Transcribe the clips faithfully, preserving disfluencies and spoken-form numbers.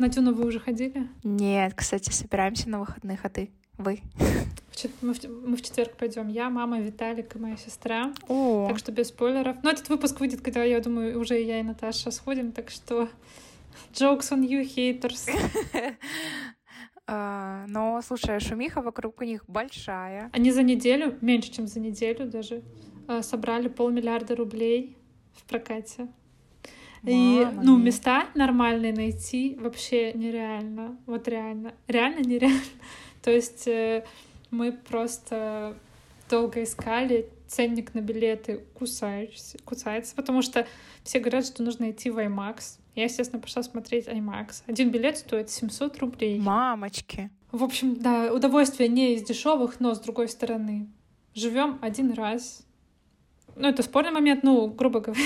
На Тюну вы уже ходили? Нет, кстати, собираемся на выходных, а ты? Вы? Мы в, мы в четверг пойдем. Я, мама, Виталик и моя сестра. О. Так что без спойлеров. Но этот выпуск выйдет, когда, я думаю, уже и я, и Наташа сходим. Так что jokes on you, haters. Но, слушай, шумиха вокруг у них большая. Они за неделю, меньше, чем за неделю даже, собрали полмиллиарда рублей в прокате. И, мама, ну, места нормальные найти вообще нереально. Вот реально. Реально нереально. То есть мы просто долго искали, ценник на билеты кусается, кусается, потому что все говорят, что нужно идти в IMAX. Я, естественно, пошла смотреть IMAX. Один билет стоит семьсот рублей. Мамочки! В общем, да, удовольствие не из дешевых, но, с другой стороны, живем один раз. Ну, это спорный момент, ну, грубо говоря.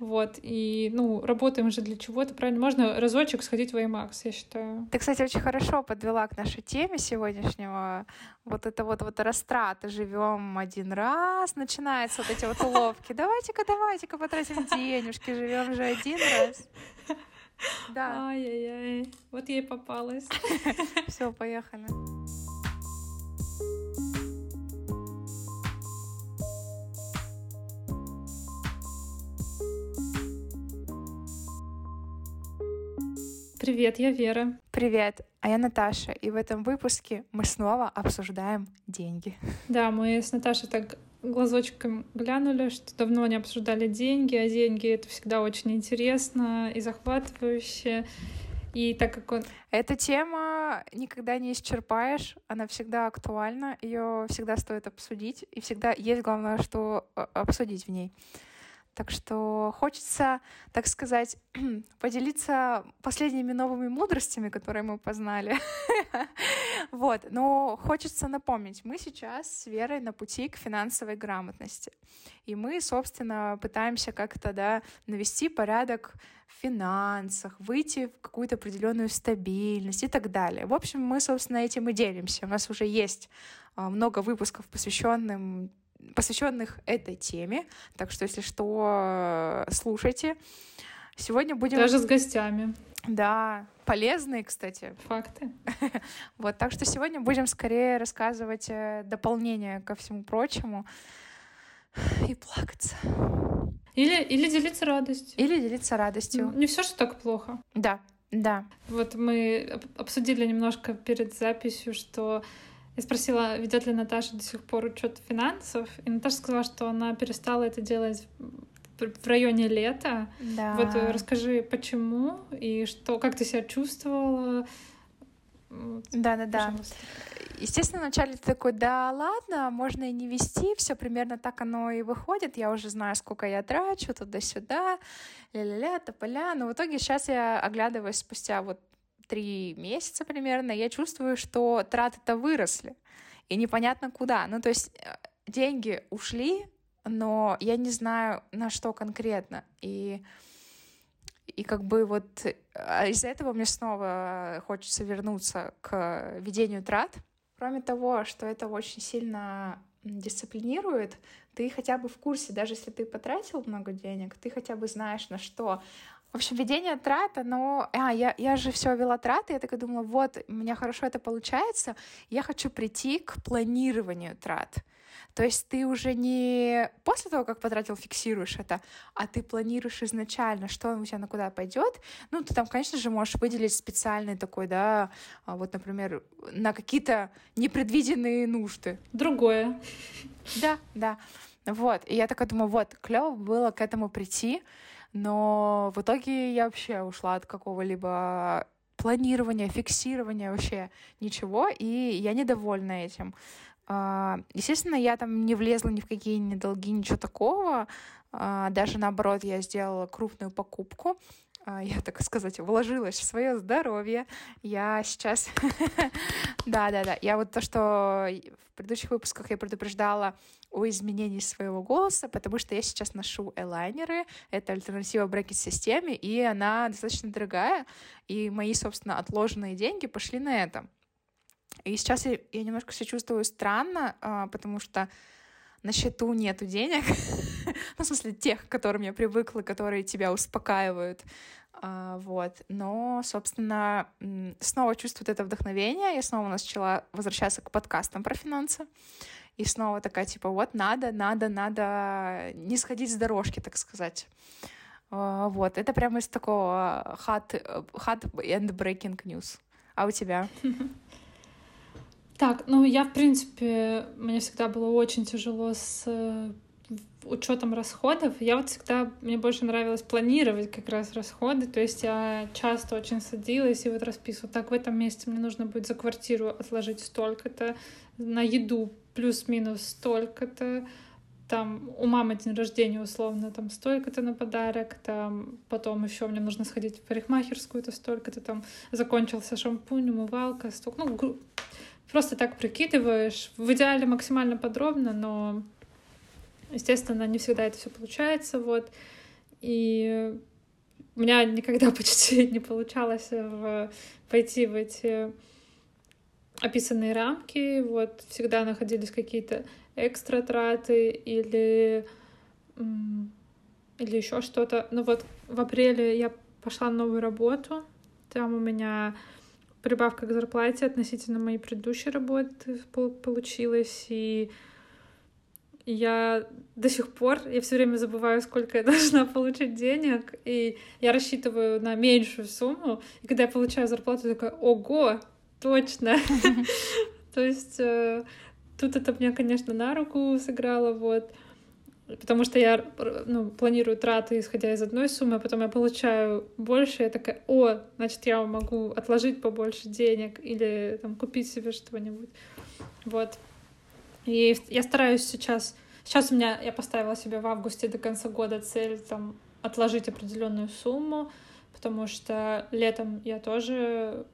Вот, и, ну, работаем же для чего-то, правильно? Можно разочек сходить в IMAX, я считаю. Ты, кстати, очень хорошо подвела к нашей теме сегодняшнего. Вот это вот, вот растраты. Живем один раз, начинаются вот эти вот уловки. Давайте-ка, давайте-ка потратим денежки, живем же один раз. Да. Ай-яй-яй, вот ей попалась. Все, поехали. Привет, я Вера. Привет, а я Наташа. И в этом выпуске мы снова обсуждаем деньги. Да, мы с Наташей так глазочком глянули, что давно не обсуждали деньги, а деньги — это всегда очень интересно и захватывающе. И так как он... Эта тема никогда не исчерпаешь, она всегда актуальна, ее всегда стоит обсудить, и всегда есть главное, что обсудить в ней. Так что хочется, так сказать, поделиться последними новыми мудростями, которые мы познали. Вот. Но хочется напомнить, мы сейчас с Верой на пути к финансовой грамотности. И мы, собственно, пытаемся как-то, да, навести порядок в финансах, выйти в какую-то определенную стабильность и так далее. В общем, мы, собственно, этим и делимся. У нас уже есть много выпусков, посвященных посвященных этой теме. Так что, если что, слушайте. Сегодня будем... Даже с гостями. Да, полезные, кстати. Факты. Вот, так что сегодня будем скорее рассказывать дополнение ко всему прочему и плакаться. Или, или делиться радостью. Или делиться радостью. Не все, что так плохо. Да, да. Вот мы обсудили немножко перед записью, что... Я спросила, ведет ли Наташа до сих пор учет финансов, и Наташа сказала, что она перестала это делать в районе лета. Да. Вот расскажи, почему и что, как ты себя чувствовала? Да, да, да. Естественно, вначале ты такой, да, ладно, можно и не вести, все примерно так оно и выходит, я уже знаю, сколько я трачу, туда-сюда, ля-ля-ля, тополя. Но в итоге сейчас я оглядываюсь спустя вот три месяца примерно, я чувствую, что траты-то выросли, и непонятно куда. Ну, то есть деньги ушли, но я не знаю, на что конкретно. И, и как бы вот из-за этого мне снова хочется вернуться к ведению трат. Кроме того, что это очень сильно дисциплинирует, ты хотя бы в курсе, даже если ты потратил много денег, ты хотя бы знаешь, на что... В общем, ведение трат, оно... А, я, я же все вела траты, я такая думала, вот, у меня хорошо это получается, я хочу прийти к планированию трат. То есть ты уже не после того, как потратил, фиксируешь это, а ты планируешь изначально, что у тебя на куда пойдет. Ну, ты там, конечно же, можешь выделить специальный такой, да, вот, например, на какие-то непредвиденные нужды. Другое. Да, да. Вот, и я такая думаю, вот, клево было к этому прийти. Но в итоге я вообще ушла от какого-либо планирования, фиксирования, вообще ничего, и я недовольна этим. Естественно, я там не влезла ни в какие ни долги, ничего такого. Даже наоборот, я сделала крупную покупку. Я, так сказать, вложилась в свое здоровье. Я сейчас... Да-да-да. Я вот то, что в предыдущих выпусках я предупреждала о изменении своего голоса, потому что я сейчас ношу элайнеры. Это альтернатива брекет-системе, и она достаточно дорогая. И мои, собственно, отложенные деньги пошли на это. И сейчас я, я немножко себя чувствую странно, потому что на счету нету денег, ну, в смысле, тех, к которым я привыкла, которые тебя успокаивают. Вот. Но, собственно, снова чувствую это вдохновение. Я снова начала возвращаться к подкастам про финансы. И снова такая, типа, вот, надо, надо, надо не сходить с дорожки, так сказать. Вот. Это прямо из такого hot, hot and breaking news. А у тебя? Так, ну, я, в принципе, мне всегда было очень тяжело с учетом расходов. Я вот всегда, мне больше нравилось планировать как раз расходы, то есть я часто очень садилась и вот расписывала, так, в этом месяце мне нужно будет за квартиру отложить столько-то, на еду плюс-минус столько-то, там, у мамы день рождения условно, там, столько-то на подарок, там, потом еще мне нужно сходить в парикмахерскую, то столько-то, там, закончился шампунь, умывалка, столько, ну, гру... просто так прикидываешь, в идеале максимально подробно, но естественно, не всегда это все получается, вот, и у меня никогда почти не получалось в... пойти в эти описанные рамки, вот, всегда находились какие-то экстра траты или, или еще что-то. Ну вот в апреле я пошла на новую работу, там у меня прибавка к зарплате относительно моей предыдущей работы получилась, и я до сих пор, я все время забываю, сколько я должна получить денег, и я рассчитываю на меньшую сумму, и когда я получаю зарплату, я такая, ого, точно! То есть тут это мне, конечно, на руку сыграло, вот, потому что я планирую траты, исходя из одной суммы, а потом я получаю больше, я такая, о, значит, я могу отложить побольше денег или там купить себе что-нибудь, вот. И я стараюсь сейчас... Сейчас у меня... Я поставила себе в августе до конца года цель там отложить определенную сумму, потому что летом я тоже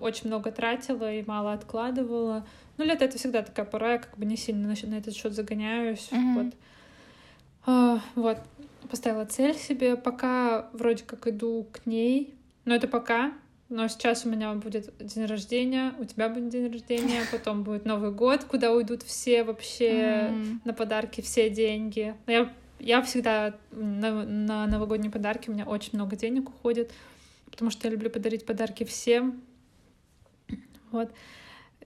очень много тратила и мало откладывала. Ну, лето — это всегда такая пора, я как бы не сильно на этот счет загоняюсь. Mm-hmm. Вот. А, вот. Поставила цель себе. Пока вроде как иду к ней. Но это пока... Но сейчас у меня будет день рождения, у тебя будет день рождения, потом будет Новый год, куда уйдут все вообще mm-hmm. на подарки, все деньги. Я, я всегда на, на новогодние подарки у меня очень много денег уходит, потому что я люблю подарить подарки всем. Вот.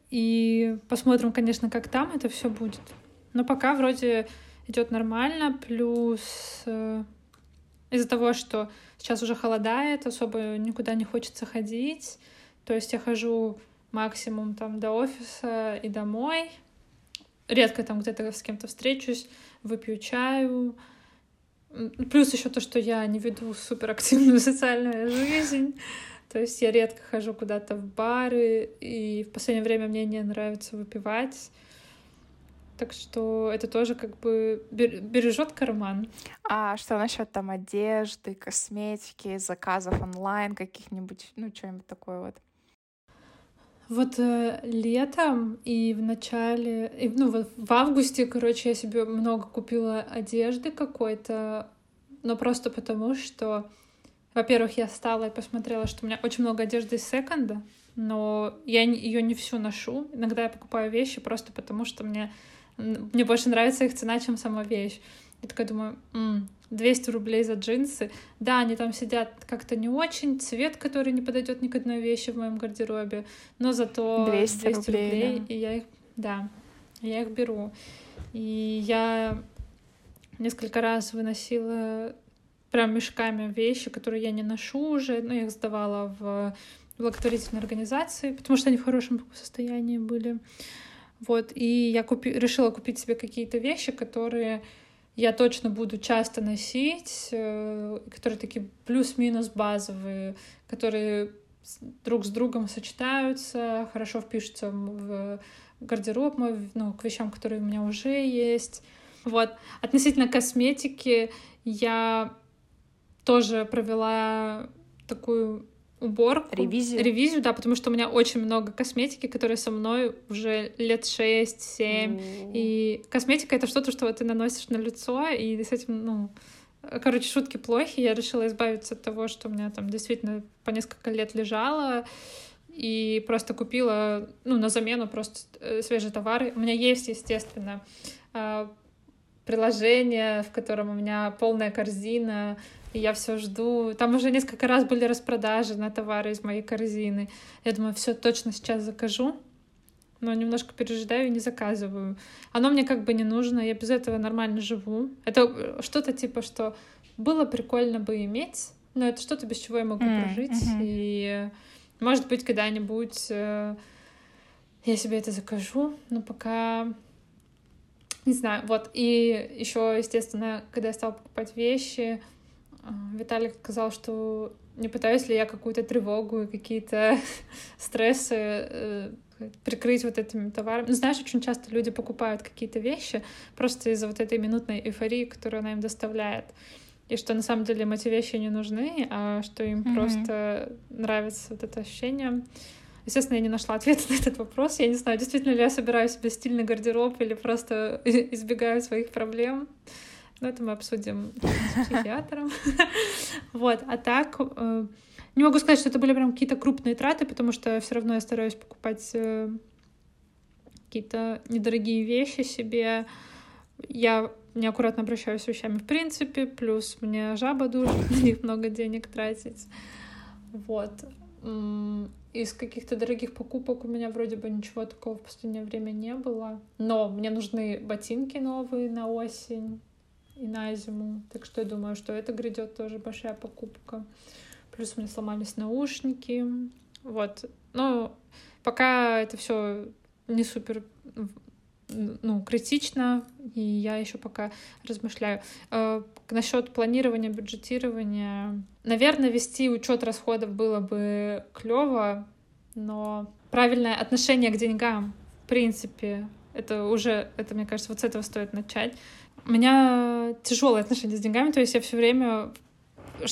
И посмотрим, конечно, как там это все будет. Но пока вроде идет нормально, плюс... Из-за того, что сейчас уже холодает, особо никуда не хочется ходить. То есть я хожу максимум там до офиса и домой. Редко там где-то с кем-то встречусь, выпью чаю. Плюс еще то, что я не веду суперактивную социальную жизнь. То есть я редко хожу куда-то в бары. И в последнее время мне не нравится выпивать. Так что это тоже как бы бережет карман. А что насчет там одежды, косметики, заказов онлайн каких-нибудь, ну, что-нибудь такое вот? Вот э, летом и в начале, и, ну, вот в августе, короче, я себе много купила одежды какой-то, но просто потому, что, во-первых, я встала и посмотрела, что у меня очень много одежды из секонда, но я ее не всю ношу. Иногда я покупаю вещи просто потому, что мне... Мне больше нравится их цена, чем сама вещь. Я такая думаю, м-м, двести рублей за джинсы. Да, они там сидят как-то не очень. Цвет, который не подойдет ни к одной вещи в моем гардеробе. Но зато двести, двести рублей, рублей да. И я их... Да, я их беру. И я несколько раз выносила прям мешками вещи, которые я не ношу уже. Но я их сдавала в благотворительной организации, потому что они в хорошем состоянии были. Вот, и я купи... решила купить себе какие-то вещи, которые я точно буду часто носить, которые такие плюс-минус базовые, которые друг с другом сочетаются, хорошо впишутся в гардероб мой, ну, к вещам, которые у меня уже есть. Вот. Относительно косметики я тоже провела такую уборку. Ревизию. Ревизию, да, потому что у меня очень много косметики, которая со мной уже лет шесть-семь. Mm. И косметика — это что-то, что ты наносишь на лицо, и с этим, ну... Короче, шутки плохи. Я решила избавиться от того, что у меня там действительно по несколько лет лежало, и просто купила, ну, на замену просто свежие товары. У меня есть, естественно, приложение, в котором у меня полная корзина, и я все жду. Там уже несколько раз были распродажи на товары из моей корзины. Я думаю, все точно сейчас закажу, но немножко пережидаю и не заказываю. Оно мне как бы не нужно, я без этого нормально живу. Это что-то типа, что было прикольно бы иметь, но это что-то, без чего я могу mm-hmm. прожить. И, может быть, когда-нибудь э, я себе это закажу, но пока... Не знаю, вот. И еще, естественно, когда я стала покупать вещи, Виталик сказал, что не пытаюсь ли я какую-то тревогу и какие-то стрессы прикрыть вот этими товарами. Ну, знаешь, очень часто люди покупают какие-то вещи просто из-за вот этой минутной эйфории, которую она им доставляет. И что на самом деле им эти вещи не нужны, а что им mm-hmm. просто нравится вот это ощущение. Естественно, я не нашла ответа на этот вопрос. Я не знаю, действительно ли я собираю себе стильный гардероб или просто избегаю своих проблем. Но это мы обсудим с психиатром. Вот, а так... Не могу сказать, что это были прям какие-то крупные траты, потому что все равно я стараюсь покупать какие-то недорогие вещи себе. Я неаккуратно обращаюсь с вещами в принципе, плюс мне жаба душит, на них много денег тратить. Вот. Из каких-то дорогих покупок у меня вроде бы ничего такого в последнее время не было. Но мне нужны ботинки новые на осень и на зиму. Так что я думаю, что это грядет тоже большая покупка. Плюс у меня сломались наушники. Вот. Но пока это все не супер, ну, критично. И я еще пока размышляю. Насчет планирования, бюджетирования. Наверное, вести учет расходов было бы клево, но правильное отношение к деньгам, в принципе, это уже, это, мне кажется, вот с этого стоит начать. У меня тяжелое отношение с деньгами, то есть я все время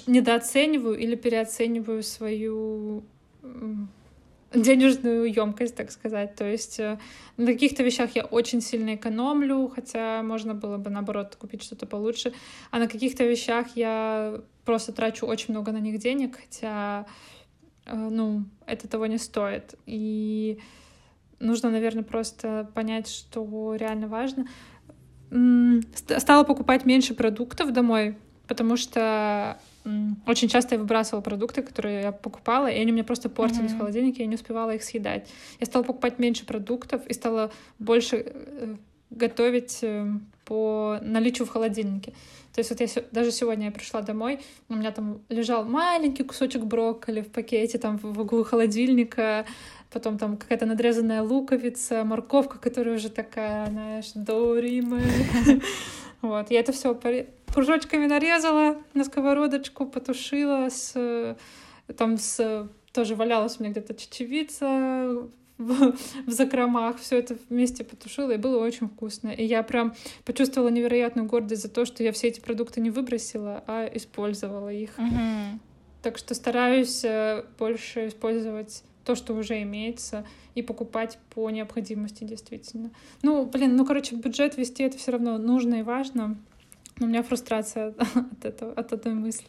недооцениваю или переоцениваю свою денежную емкость, так сказать. То есть на каких-то вещах я очень сильно экономлю, хотя можно было бы, наоборот, купить что-то получше. А на каких-то вещах я просто трачу очень много на них денег, хотя, ну, это того не стоит. И нужно, наверное, просто понять, что реально важно. Стала покупать меньше продуктов домой, потому что очень часто я выбрасывала продукты, которые я покупала, и они у меня просто портились mm-hmm. в холодильнике, я не успевала их съедать. Я стала покупать меньше продуктов и стала больше готовить по наличию в холодильнике. То есть вот я даже сегодня я пришла домой, у меня там лежал маленький кусочек брокколи в пакете там в углу холодильника, потом там какая-то надрезанная луковица, морковка, которая уже такая, знаешь, доримэ. Вот, я это все кружочками нарезала на сковородочку, потушила, с, там с, тоже валялась у меня где-то чечевица в, в закромах, все это вместе потушила, и было очень вкусно. И я прям почувствовала невероятную гордость за то, что я все эти продукты не выбросила, а использовала их. Mm-hmm. Так что стараюсь больше использовать то, что уже имеется, и покупать по необходимости действительно. Ну, блин, ну, короче, бюджет вести — это все равно нужно и важно. Но у меня фрустрация от этого, от одной мысли.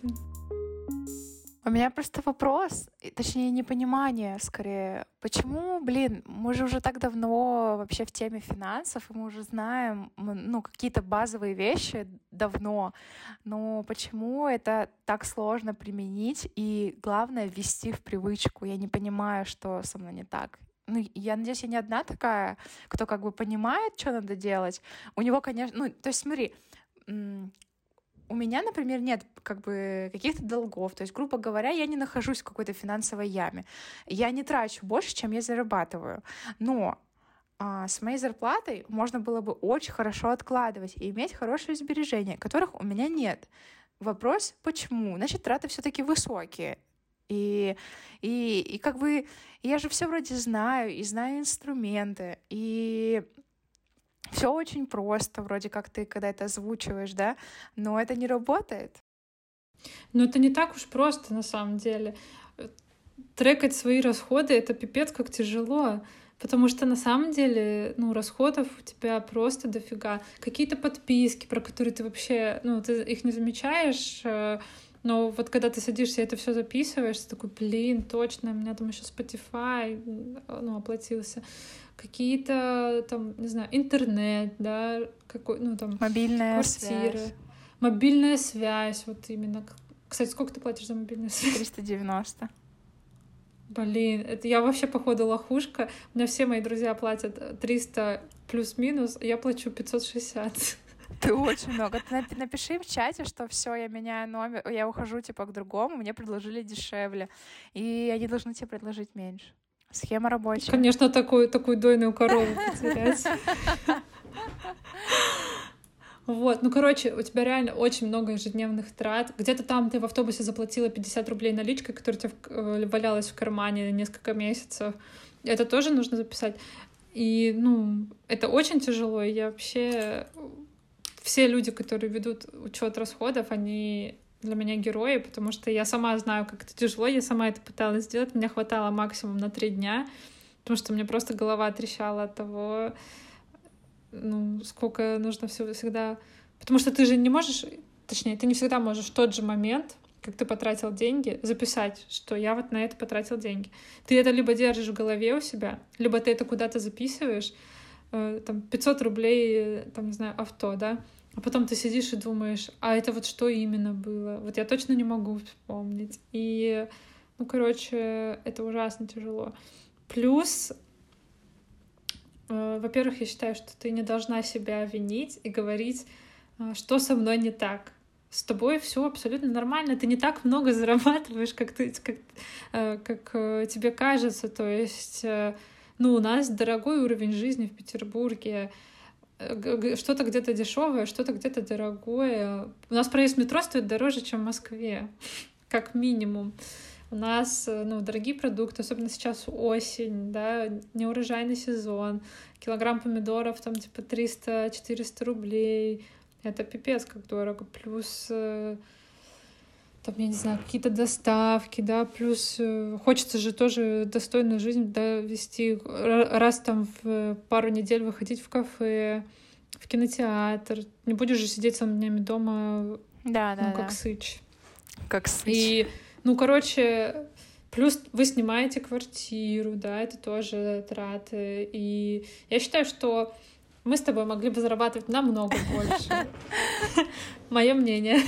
У меня просто вопрос, точнее, непонимание скорее. Почему, блин, мы же уже так давно вообще в теме финансов, и мы уже знаем, ну, какие-то базовые вещи давно, но почему это так сложно применить и, главное, ввести в привычку? Я не понимаю, что со мной не так. Ну, я надеюсь, я не одна такая, кто как бы понимает, что надо делать. У него, конечно... Ну, то есть, смотри... У меня, например, нет как бы каких-то долгов, то есть, грубо говоря, я не нахожусь в какой-то финансовой яме, я не трачу больше, чем я зарабатываю, но а, с моей зарплатой можно было бы очень хорошо откладывать и иметь хорошие сбережения, которых у меня нет. Вопрос, почему? Значит, траты все-таки высокие. И, и, и как бы я же все вроде знаю, и знаю инструменты, и... Все очень просто, вроде как ты, когда это озвучиваешь, да, но это не работает. Ну, это не так уж просто, на самом деле. Трекать свои расходы — это пипец как тяжело, потому что, на самом деле, ну, расходов у тебя просто дофига. Какие-то подписки, про которые ты вообще, ну, ты их не замечаешь, Но вот когда ты садишься и это все записываешь, ты такой, блин, точно, у меня там еще Spotify, ну, оплатился. Какие-то там, не знаю, интернет, да, какой, ну, там, мобильная квартира. Связь. Мобильная связь, вот именно. Кстати, сколько ты платишь за мобильную связь? триста девяносто. Блин, это я вообще, походу, лохушка. У меня все мои друзья платят триста плюс-минус, а я плачу пятьсот шестьдесят. Ты очень много. Ты напиши в чате, что все, я меняю номер, я ухожу, типа, к другому, мне предложили дешевле, и они должны тебе предложить меньше. Схема рабочая. Конечно, такую, такую дойную корову потерять. Вот, ну, короче, у тебя реально очень много ежедневных трат. Где-то там ты в автобусе заплатила пятьдесят рублей наличкой, которая у тебя валялась в кармане несколько месяцев. Это тоже нужно записать. И, ну, это очень тяжело. И я вообще... Все люди, которые ведут учет расходов, они для меня герои, потому что я сама знаю, как это тяжело. Я сама это пыталась сделать. Мне хватало максимум на три дня, потому что мне просто голова трещала от того... Ну, сколько нужно всего всегда... Потому что ты же не можешь... Точнее, ты не всегда можешь в тот же момент, как ты потратил деньги, записать, что я вот на это потратил деньги. Ты это либо держишь в голове у себя, либо ты это куда-то записываешь. Там, пятьсот рублей, там, не знаю, авто, да? А потом ты сидишь и думаешь, а это вот что именно было? Вот я точно не могу вспомнить. И, ну, короче, это ужасно тяжело. Плюс... Во-первых, я считаю, что ты не должна себя винить и говорить, что со мной не так. С тобой все абсолютно нормально, ты не так много зарабатываешь, как, ты, как, как тебе кажется. То есть, ну, у нас дорогой уровень жизни в Петербурге. Что-то где-то дешевое, что-то где-то дорогое. У нас проезд в метро стоит дороже, чем в Москве, как минимум. У нас, ну, дорогие продукты, особенно сейчас осень, да, неурожайный сезон, килограмм помидоров там типа триста-четыреста рублей, это пипец как дорого, плюс, там, я не знаю, какие-то доставки, да, плюс хочется же тоже достойную жизнь, да, вести, раз там в пару недель выходить в кафе, в кинотеатр, не будешь же сидеть со мной дома, да, ну, да, как да. сыч. Как сыч. И... Ну, короче, плюс вы снимаете квартиру, да, это тоже траты. И я считаю, что мы с тобой могли бы зарабатывать намного больше. Мое мнение.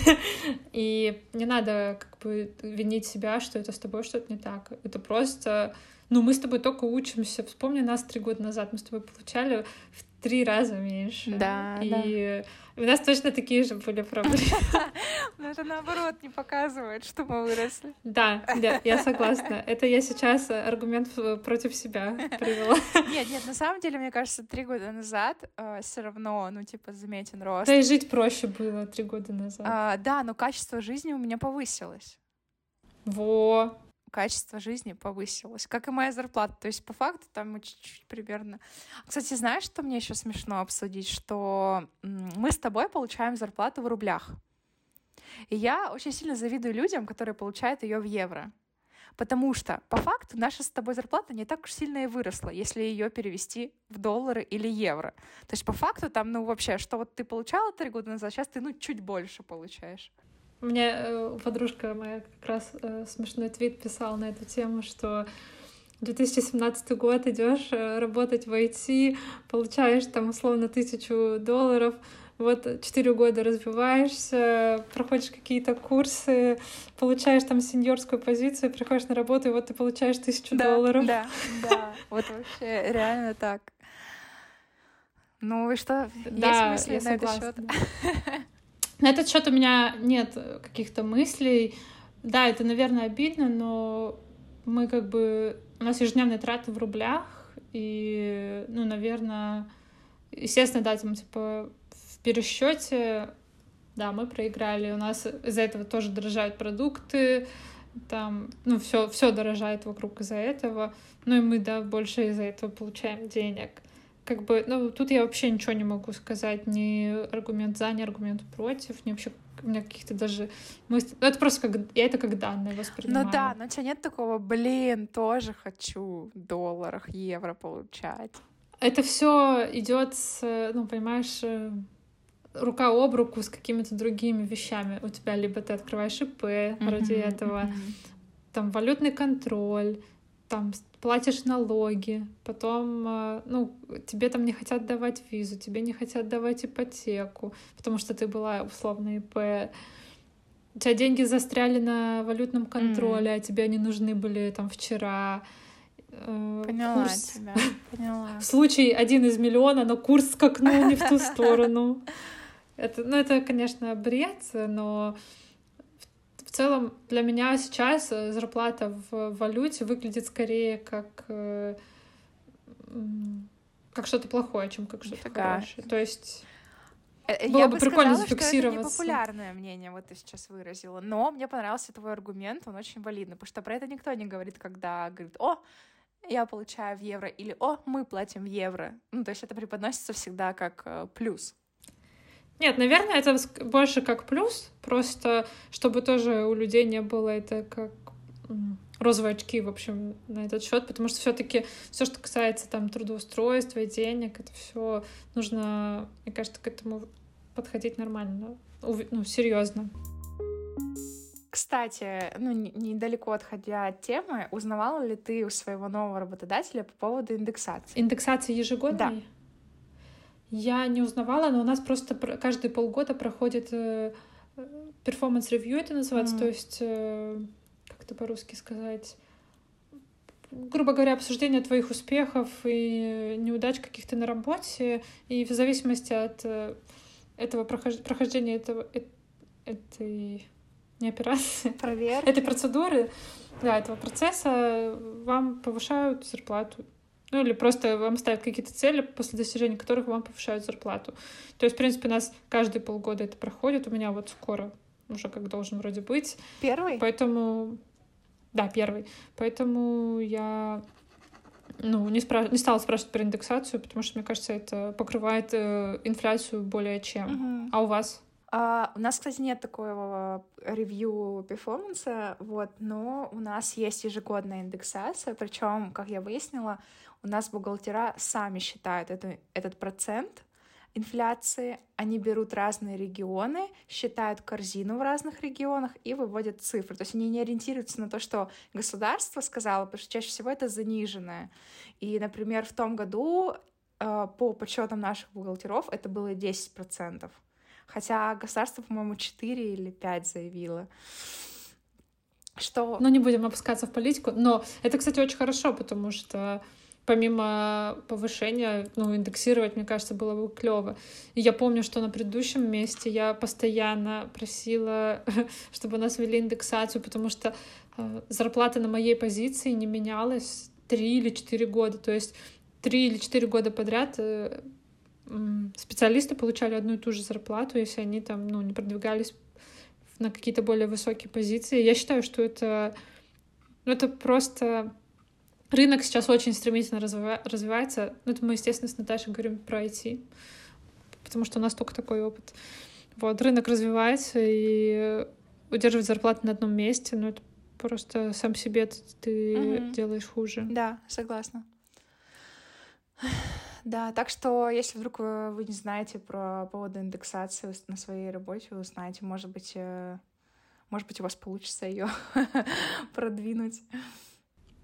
И не надо как бы винить себя, что это с тобой что-то не так. Это просто... Ну, мы с тобой только учимся. Вспомни нас три года назад. Мы с тобой получали в три раза меньше. Да, и да. У нас точно такие же были проблемы. Но это, наоборот, не показывает, что мы выросли. Да, да, я согласна. Это я сейчас аргумент против себя привела. Нет, нет, на самом деле, мне кажется, три года назад э, все равно, ну, типа, заметен рост. Да и жить проще было три года назад. А, да, но качество жизни у меня повысилось. Во! Качество жизни повысилось, как и моя зарплата. То есть, по факту, там мы чуть-чуть примерно... Кстати, знаешь, что мне еще смешно обсудить? Что мы с тобой получаем зарплату в рублях. И я очень сильно завидую людям, которые получают ее в евро. Потому что, по факту, наша с тобой зарплата не так уж сильно и выросла, если ее перевести в доллары или евро. То есть, по факту, там, ну, вообще, что вот ты получала три года назад, сейчас ты, ну, чуть больше получаешь. У меня э, подружка моя как раз э, смешной твит писала на эту тему, что две тысячи семнадцатый год, идешь э, работать в ай ти, получаешь там условно тысячу долларов, вот четыре года развиваешься, проходишь какие-то курсы, получаешь там сеньорскую позицию, приходишь на работу, и вот ты получаешь тысячу да, долларов. Да, да, вот вообще реально так. Ну и что, есть мысли на этот счет? На этот счет у меня нет каких-то мыслей. Да, это, наверное, обидно, но мы как бы... У нас ежедневные траты в рублях, и, ну, наверное... Естественно, да, там, типа, в пересчете, да, мы проиграли. У нас из-за этого тоже дорожают продукты, там, ну, все, все дорожает вокруг из-за этого. Ну, и мы, да, больше из-за этого получаем денег. Как бы, ну, тут я вообще ничего не могу сказать, ни аргумент за, ни аргумент против, ни вообще у меня каких-то даже мыслей. Ну, это просто как... Я это как данные воспринимаю. Ну да, но у тебя нет такого, блин, тоже хочу в долларах, евро получать. Это все идет, ну, понимаешь, рука об руку с какими-то другими вещами. У тебя либо ты открываешь ИП mm-hmm, ради этого, mm-hmm. там валютный контроль, там платишь налоги, потом, ну, тебе там не хотят давать визу, тебе не хотят давать ипотеку, потому что ты была условно ИП. У тебя деньги застряли на валютном контроле, mm-hmm. а тебе они нужны были там вчера. Поняла курс... тебя, поняла. Случай один из миллиона, но курс скакнул не в ту сторону. Это, ну, это, конечно, бред, но в, в целом для меня сейчас зарплата в валюте выглядит скорее как, как что-то плохое, чем как что-то да. хорошее. То есть... Было я бы, бы прикольно сказала, зафиксироваться. Что это непопулярное мнение, вот ты сейчас выразила. Но мне понравился твой аргумент, он очень валидный, потому что про это никто не говорит, когда говорит, о, я получаю в евро, или о, мы платим в евро. Ну, то есть это преподносится всегда как плюс. Нет, наверное, это больше как плюс, просто чтобы тоже у людей не было это как розовые очки, в общем, на этот счет, потому что все-таки все, что касается там трудоустройства и денег, это все нужно, мне кажется, к этому подходить нормально, ну, серьезно. Кстати, ну, недалеко отходя от темы, узнавала ли ты у своего нового работодателя по поводу индексации? Индексации ежегодной? Да. Я не узнавала, но у нас просто каждые полгода проходит перформанс-ревью, это называется, mm. то есть... как-то по-русски сказать, грубо говоря, обсуждение твоих успехов и неудач каких-то на работе, и в зависимости от этого прохождения этого, этой не операции, проверки, этой процедуры, да, этого процесса, вам повышают зарплату. Ну, или просто вам ставят какие-то цели, после достижения которых вам повышают зарплату. То есть, в принципе, у нас каждые полгода это проходит, у меня вот скоро уже как должен вроде быть. Первый? Поэтому... Да, первый. Поэтому я ну, не, спра... не стала спрашивать про индексацию, потому что, мне кажется, это покрывает э, инфляцию более чем. Угу. А у вас? А, у нас, кстати, нет такого ревью перформанса, вот, но у нас есть ежегодная индексация, причем, как я выяснила, у нас бухгалтера сами считают это, этот процент инфляции, они берут разные регионы, считают корзину в разных регионах и выводят цифры. То есть они не ориентируются на то, что государство сказало, потому что чаще всего это заниженное. И, например, в том году по подсчетам наших бухгалтеров это было десять процентов. Хотя государство, по-моему, четыре или пять заявило. Что... Ну, не будем опускаться в политику, но это, кстати, очень хорошо, потому что помимо повышения, ну, индексировать, мне кажется, было бы клево. И я помню, что на предыдущем месте я постоянно просила, чтобы у нас ввели индексацию, потому что э, зарплата на моей позиции не менялась три или четыре года. То есть три или четыре года подряд э, э, специалисты получали одну и ту же зарплату, если они там, ну, не продвигались на какие-то более высокие позиции. Я считаю, что это, ну, это просто... Рынок сейчас очень стремительно развивается. Ну, это мы, естественно, с Наташей говорим про ай ти, потому что у нас только такой опыт. Вот, рынок развивается, и удерживать зарплату на одном месте, ну, это просто сам себе ты mm-hmm. делаешь хуже. Да, согласна. Да, так что, если вдруг вы не знаете про поводу индексации на своей работе, вы узнаете, может быть, может быть, у вас получится ее продвинуть.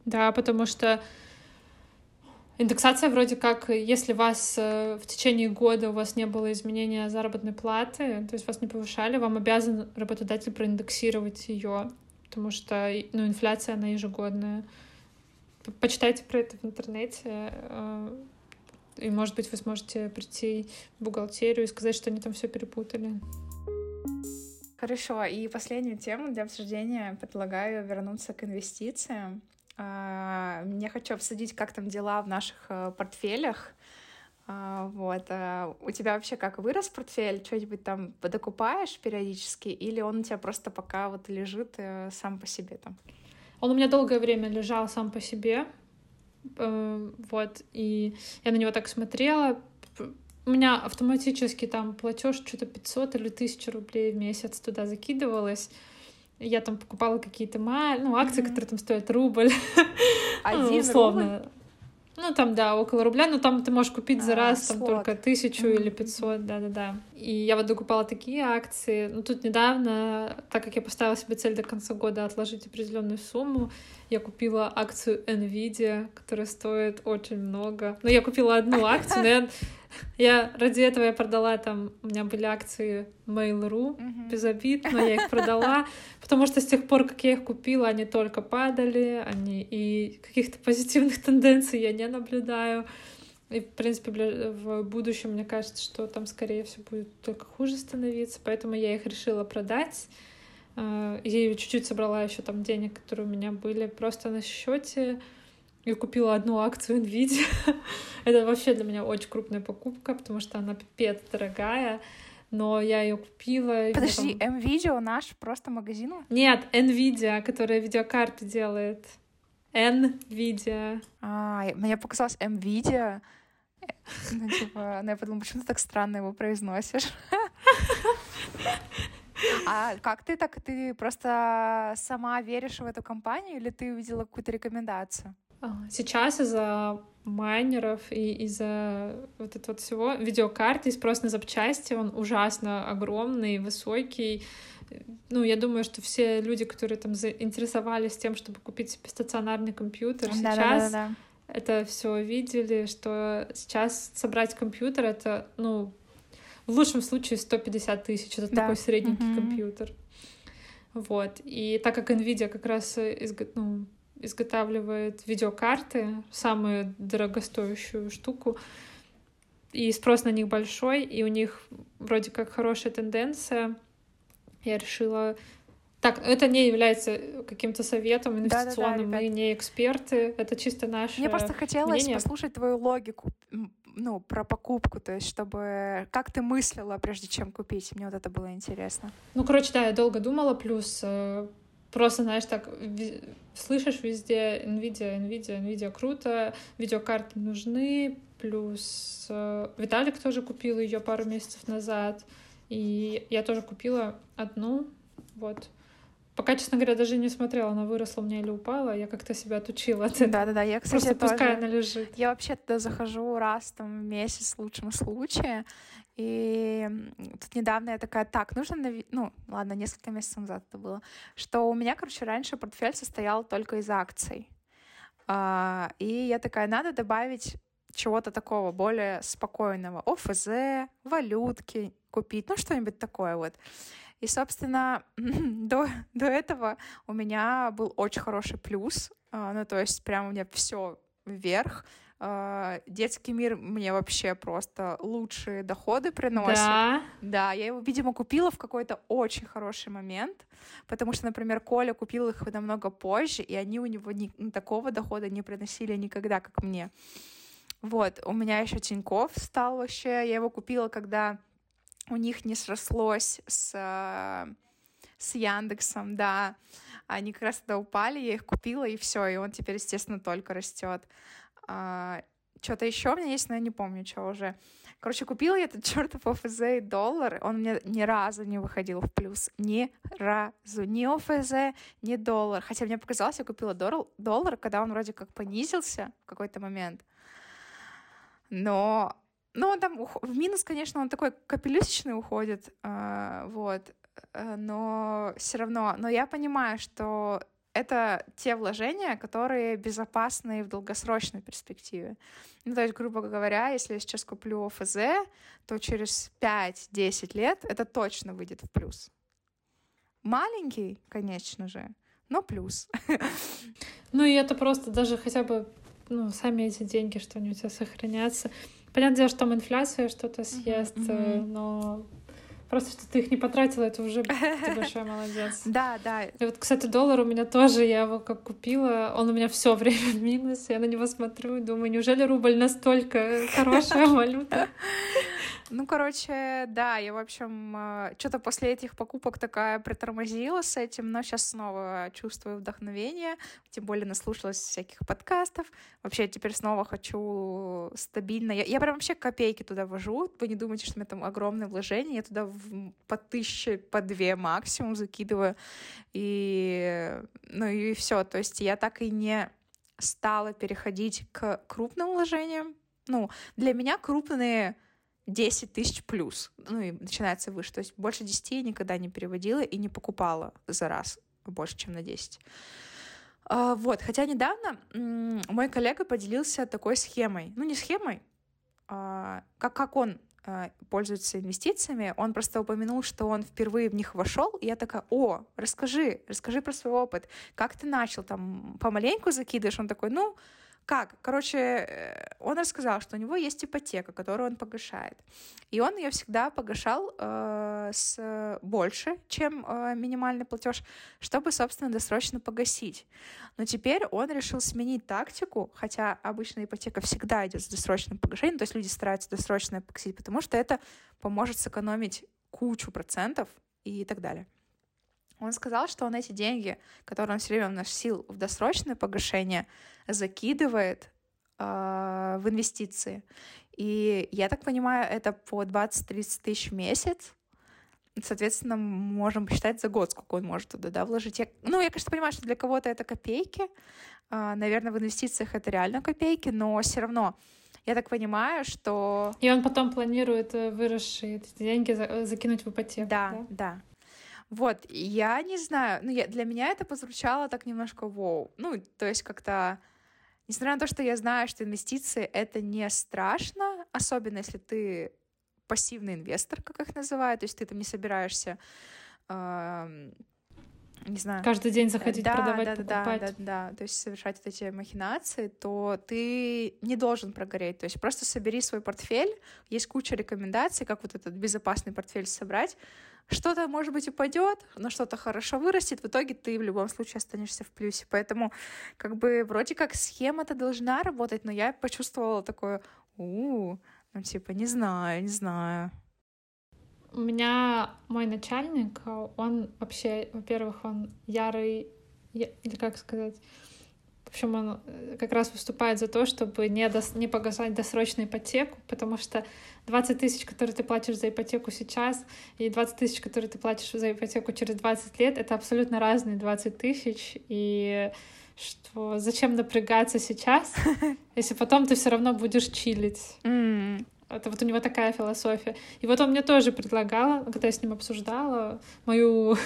Да, потому что индексация вроде как, если вас в течение года у вас не было изменения заработной платы, то есть вас не повышали, вам обязан работодатель проиндексировать ее, потому что, ну, инфляция, она ежегодная. Почитайте про это в интернете, и, может быть, вы сможете прийти в бухгалтерию и сказать, что они там все перепутали. Хорошо, и последнюю тему для обсуждения предлагаю вернуться к инвестициям. Я хочу обсудить, как там дела в наших портфелях. Вот. У тебя вообще как вырос портфель? Что-нибудь там докупаешь периодически? Или он у тебя просто пока вот лежит сам по себе там? Он у меня долгое время лежал сам по себе. Вот. И я на него так смотрела. У меня автоматически там платеж что-то пятьсот или тысяча рублей в месяц туда закидывалось. Я там покупала какие-то, ну, акции, mm-hmm. которые там стоят рубль. Один условно. Рубль? Ну, там, да, около рубля, но там ты можешь купить за раз, а, там слот. Только тысячу mm-hmm. или пятьсот, да-да-да. И я вот докупала такие акции. Ну, тут недавно, так как я поставила себе цель до конца года отложить определенную сумму, я купила акцию NVIDIA, которая стоит очень много. Ну, я купила одну акцию, наверное, я ради этого я продала там, у меня были акции Mail.ru, mm-hmm. без обид, но я их продала, потому что с тех пор, как я их купила, они только падали, они и каких-то позитивных тенденций я не наблюдаю. И, в принципе, в будущем, мне кажется, что там, скорее всего, будет только хуже становиться, поэтому я их решила продать. Я чуть-чуть собрала еще там денег, которые у меня были просто на счете. Я купила одну акцию NVIDIA. Это вообще для меня очень крупная покупка, потому что она пипец дорогая. Но я ее купила. Подожди, потом... NVIDIA наш просто магазин? Нет, NVIDIA, которая видеокарты делает. NVIDIA. А, мне показалось NVIDIA. Ну, типа, ну, я подумала, почему ты так странно его произносишь? А как ты так? Ты просто сама веришь в эту компанию или ты увидела какую-то рекомендацию? Сейчас из-за майнеров и из-за вот этого всего видеокарты и спрос на запчасти, он ужасно огромный, высокий. Ну, я думаю, что все люди, которые там заинтересовались тем, чтобы купить себе стационарный компьютер, да, сейчас да, да, да. это все видели, что сейчас собрать компьютер — это, ну, в лучшем случае сто пятьдесят тысяч. Это да. такой средненький mm-hmm. компьютер. Вот. И так как NVIDIA как раз изго... ну, изготавливает видеокарты, самую дорогостоящую штуку, и спрос на них большой, и у них вроде как хорошая тенденция, я решила... Так, это не является каким-то советом инвестиционным, да, да, да, мы не эксперты, это чисто наше Мне просто хотелось мнение. Послушать твою логику, ну, про покупку, то есть чтобы... Как ты мыслила, прежде чем купить? Мне вот это было интересно. Ну, короче, да, я долго думала, плюс просто, знаешь, так слышишь везде NVIDIA, NVIDIA, NVIDIA круто, видеокарты нужны, плюс Виталик тоже купил ее пару месяцев назад, и я тоже купила одну, вот. Пока, честно говоря, даже не смотрела, она выросла у меня или упала, я как-то себя отучила от этого. Да-да-да, я, кстати, просто тоже... пускай она лежит. Я вообще туда захожу раз там, в месяц в лучшем случае, и тут недавно я такая, так, нужно, нави... ну, ладно, несколько месяцев назад это было, что у меня, короче, раньше портфель состоял только из акций, и я такая, надо добавить чего-то такого более спокойного, ОФЗ, валютки купить, ну, что-нибудь такое вот. И, собственно, до, до этого у меня был очень хороший плюс, ну, то есть прям у меня все вверх. Детский мир мне вообще просто лучшие доходы приносит. Да. Да, я его, видимо, купила в какой-то очень хороший момент, потому что, например, Коля купил их намного позже, и они у него ни, такого дохода не приносили никогда, как мне. Вот, у меня еще Тинькофф стал вообще, я его купила, когда... у них не срослось с, с Яндексом, да. Они как раз тогда упали, я их купила, и все, и он теперь, естественно, только растет. А, что-то еще у меня есть, но я не помню, что уже. Короче, купила я этот чертов ОФЗ и доллар, он мне ни разу не выходил в плюс, ни разу, ни ОФЗ, ни доллар. Хотя мне показалось, я купила доллар, когда он вроде как понизился в какой-то момент, но... Ну, он там в минус, конечно, он такой капелюсечный уходит, вот, но все равно, но я понимаю, что это те вложения, которые безопасны в долгосрочной перспективе. Ну, то есть, грубо говоря, если я сейчас куплю ОФЗ, то через пять-десять лет это точно выйдет в плюс. Маленький, конечно же, но плюс. Ну, и это просто даже хотя бы, ну, сами эти деньги, что они у тебя сохранятся... Понятное дело, что там инфляция что-то съест, mm-hmm. но просто что ты их не потратила, это уже ты большой молодец. Да, да. И вот, кстати, доллар у меня тоже, я его как купила, он у меня все время в минус, я на него смотрю и думаю, неужели рубль настолько хорошая валюта? Ну, короче, да, я, в общем, что-то после этих покупок такая притормозила с этим, но сейчас снова чувствую вдохновение, тем более наслушалась всяких подкастов. Вообще, теперь снова хочу стабильно... Я, я прям вообще копейки туда вожу, вы не думаете, что у меня там огромное вложение, я туда в, по тысяче, по две максимум закидываю, и... ну и все, то есть я так и не... стала переходить к крупным вложениям. Ну, для меня крупные десять тысяч плюс, ну и начинается выше. То есть больше десяти я никогда не переводила и не покупала за раз больше, чем на десять. А, вот, хотя недавно м- мой коллега поделился такой схемой. Ну, не схемой, а, как, как он а, пользуется инвестициями. Он просто упомянул, что он впервые в них вошел, и я такая: о, расскажи, расскажи про свой опыт. Как ты начал, там, помаленьку закидываешь? Он такой: ну, как? Короче, он рассказал, что у него есть ипотека, которую он погашает. И он ее всегда погашал э, с больше, чем э, минимальный платеж, чтобы, собственно, досрочно погасить. Но теперь он решил сменить тактику, хотя обычно ипотека всегда идет с досрочным погашением, то есть люди стараются досрочно погасить, потому что это поможет сэкономить кучу процентов и так далее. Он сказал, что он эти деньги, которые он все время вносил в досрочное погашение, закидывает э, в инвестиции. И я так понимаю, это по двадцать-тридцать тысяч в месяц. Соответственно, можем посчитать за год, сколько он может туда, да, вложить. Я, ну, я, конечно, понимаю, что для кого-то это копейки. Э, наверное, в инвестициях это реально копейки, но все равно... Я так понимаю, что... И он потом планирует выросшие эти деньги закинуть в ипотеку. Да, да. да. Вот, я не знаю, ну, я, для меня это прозвучало так немножко вау. Ну, то есть как-то, несмотря на то, что я знаю, что инвестиции — это не страшно, особенно если ты пассивный инвестор, как их называют, то есть ты там не собираешься, э, не знаю... Каждый день заходить, да, продавать, да, покупать. Да, да, да, да, то есть совершать вот эти махинации, то ты не должен прогореть, то есть просто собери свой портфель, есть куча рекомендаций, как вот этот безопасный портфель собрать. Что-то, может быть, упадет, но что-то хорошо вырастет. В итоге ты в любом случае останешься в плюсе. Поэтому, как бы, вроде как схема-то должна работать, но я почувствовала такое: у ну, типа, не знаю, не знаю. У меня мой начальник, он вообще, во-первых, он ярый, или как сказать, в общем, он как раз выступает за то, чтобы не, дос- не погашать досрочную ипотеку, потому что двадцать тысяч, которые ты платишь за ипотеку сейчас, и двадцать тысяч, которые ты платишь за ипотеку через двадцать лет, это абсолютно разные двадцать тысяч, и что зачем напрягаться сейчас, если потом ты все равно будешь чилить. Mm. Это вот у него такая философия. И вот он мне тоже предлагал, когда я с ним обсуждала мою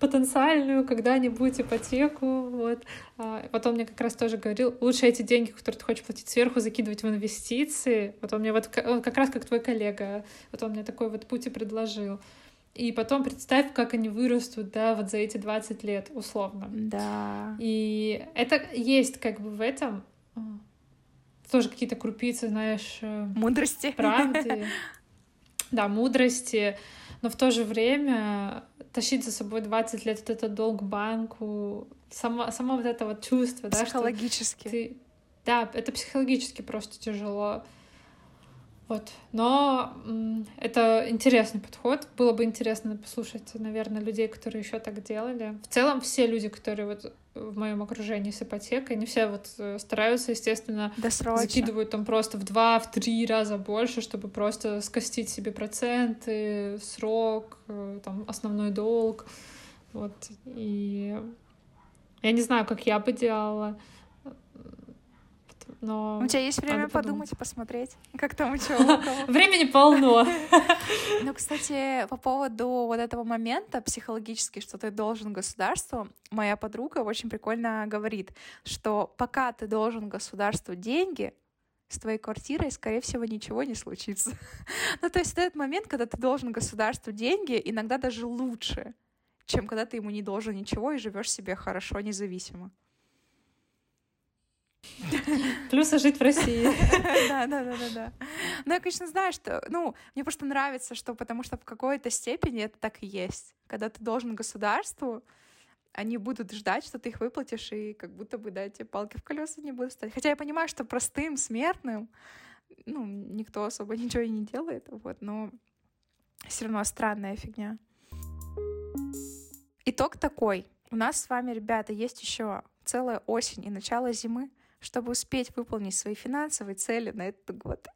потенциальную когда-нибудь ипотеку, вот. Вот он мне как раз тоже говорил: лучше эти деньги, которые ты хочешь платить сверху, закидывать в инвестиции. Вот он мне вот как раз как твой коллега, вот он мне такой вот путь и предложил. И потом представь, как они вырастут, да, вот за эти двадцать лет, условно. Да. И это есть как бы в этом... Тоже какие-то крупицы, знаешь... Мудрости. Правды. Да, мудрости. Но в то же время тащить за собой двадцать лет вот этот долг банку, само, само вот это вот чувство. Психологически. Да, что ты... да, это психологически просто тяжело. Вот. Но это интересный подход. Было бы интересно послушать, наверное, людей, которые еще так делали. В целом все люди, которые вот в моем окружении с ипотекой, они все вот стараются, естественно, досрочно. Закидывают там просто в два, в три раза больше, чтобы просто скостить себе проценты, срок, там, основной долг. Вот. И я не знаю, как я бы делала. Но... У тебя есть время подумать и посмотреть, как там у чего. Времени полно. Ну, кстати, по поводу вот этого момента психологически, что ты должен государству, моя подруга очень прикольно говорит, что пока ты должен государству деньги, с твоей квартирой, скорее всего, ничего не случится. Ну, то есть этот момент, когда ты должен государству деньги, иногда даже лучше, чем когда ты ему не должен ничего и живешь себе хорошо, независимо. Плюс жить в России. Да, да, да, да, да. Ну, я, конечно, знаю, что... Ну, мне просто нравится, что потому что в какой-то степени это так и есть. Когда ты должен государству, они будут ждать, что ты их выплатишь, и как будто бы, да, тебе палки в колеса не будут ставить. Хотя я понимаю, что простым, смертным, ну, никто особо ничего и не делает, вот, но все равно странная фигня. Итог такой. У нас с вами, ребята, есть еще целая осень и начало зимы, чтобы успеть выполнить свои финансовые цели на этот год.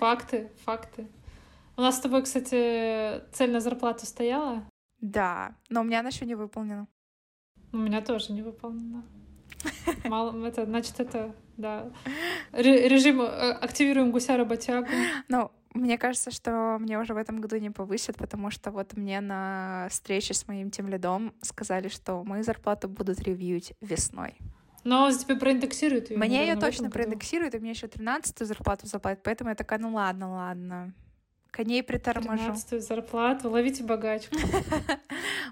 Факты, факты. У нас с тобой, кстати, цель на зарплату стояла? Да, но у меня она еще не выполнена. У меня тоже не выполнена. Мало, это, значит, это, да. Режим «активируем гуся-работягу». Ну, мне кажется, что мне уже в этом году не повысят, потому что вот мне на встрече с моим тимлидом сказали, что мою зарплату будут ревьють весной. Но тебе проиндексируют. Ее, мне ее точно проиндексируют, и мне еще тринадцатую зарплату заплатят, поэтому я такая, ну ладно, ладно. Коней приторможу. тринадцатую зарплату, ловите богачку.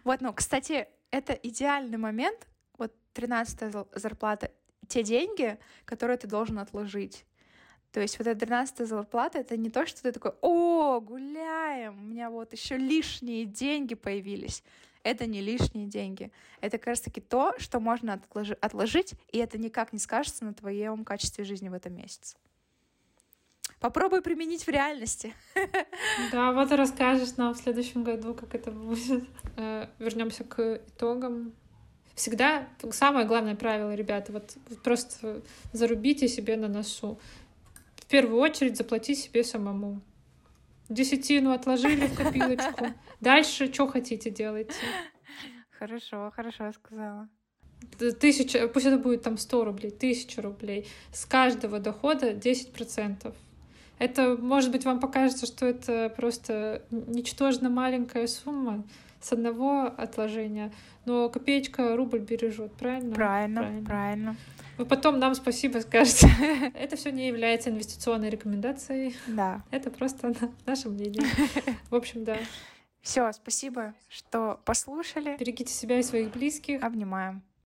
Вот, ну, кстати, это идеальный момент, вот тринадцатая зарплата, те деньги, которые ты должен отложить. То есть вот эта тринадцатая зарплата, это не то, что ты такой, о, гуляем, у меня вот еще лишние деньги появились. Это не лишние деньги. Это как раз-таки то, что можно отложи- отложить, и это никак не скажется на твоем качестве жизни в этом месяце. Попробуй применить в реальности. Да, вот и расскажешь нам в следующем году, как это будет. Вернемся к итогам. Всегда самое главное правило, ребята, вот просто зарубите себе на носу. В первую очередь заплати себе самому. Десятину отложили в копилочку. Дальше что хотите, делайте. Хорошо, хорошо сказала. Тысяча, пусть это будет там сто рублей, тысяча рублей. С каждого дохода десять процентов. Это, может быть, вам покажется, что это просто ничтожно маленькая сумма с одного отложения. Но копеечка рубль бережет, правильно? Правильно, правильно. правильно. Вы потом нам спасибо скажете. Это все не является инвестиционной рекомендацией. Да. Это просто наше мнение. В общем, да. Все, спасибо, что послушали. Берегите себя и своих близких. Обнимаем.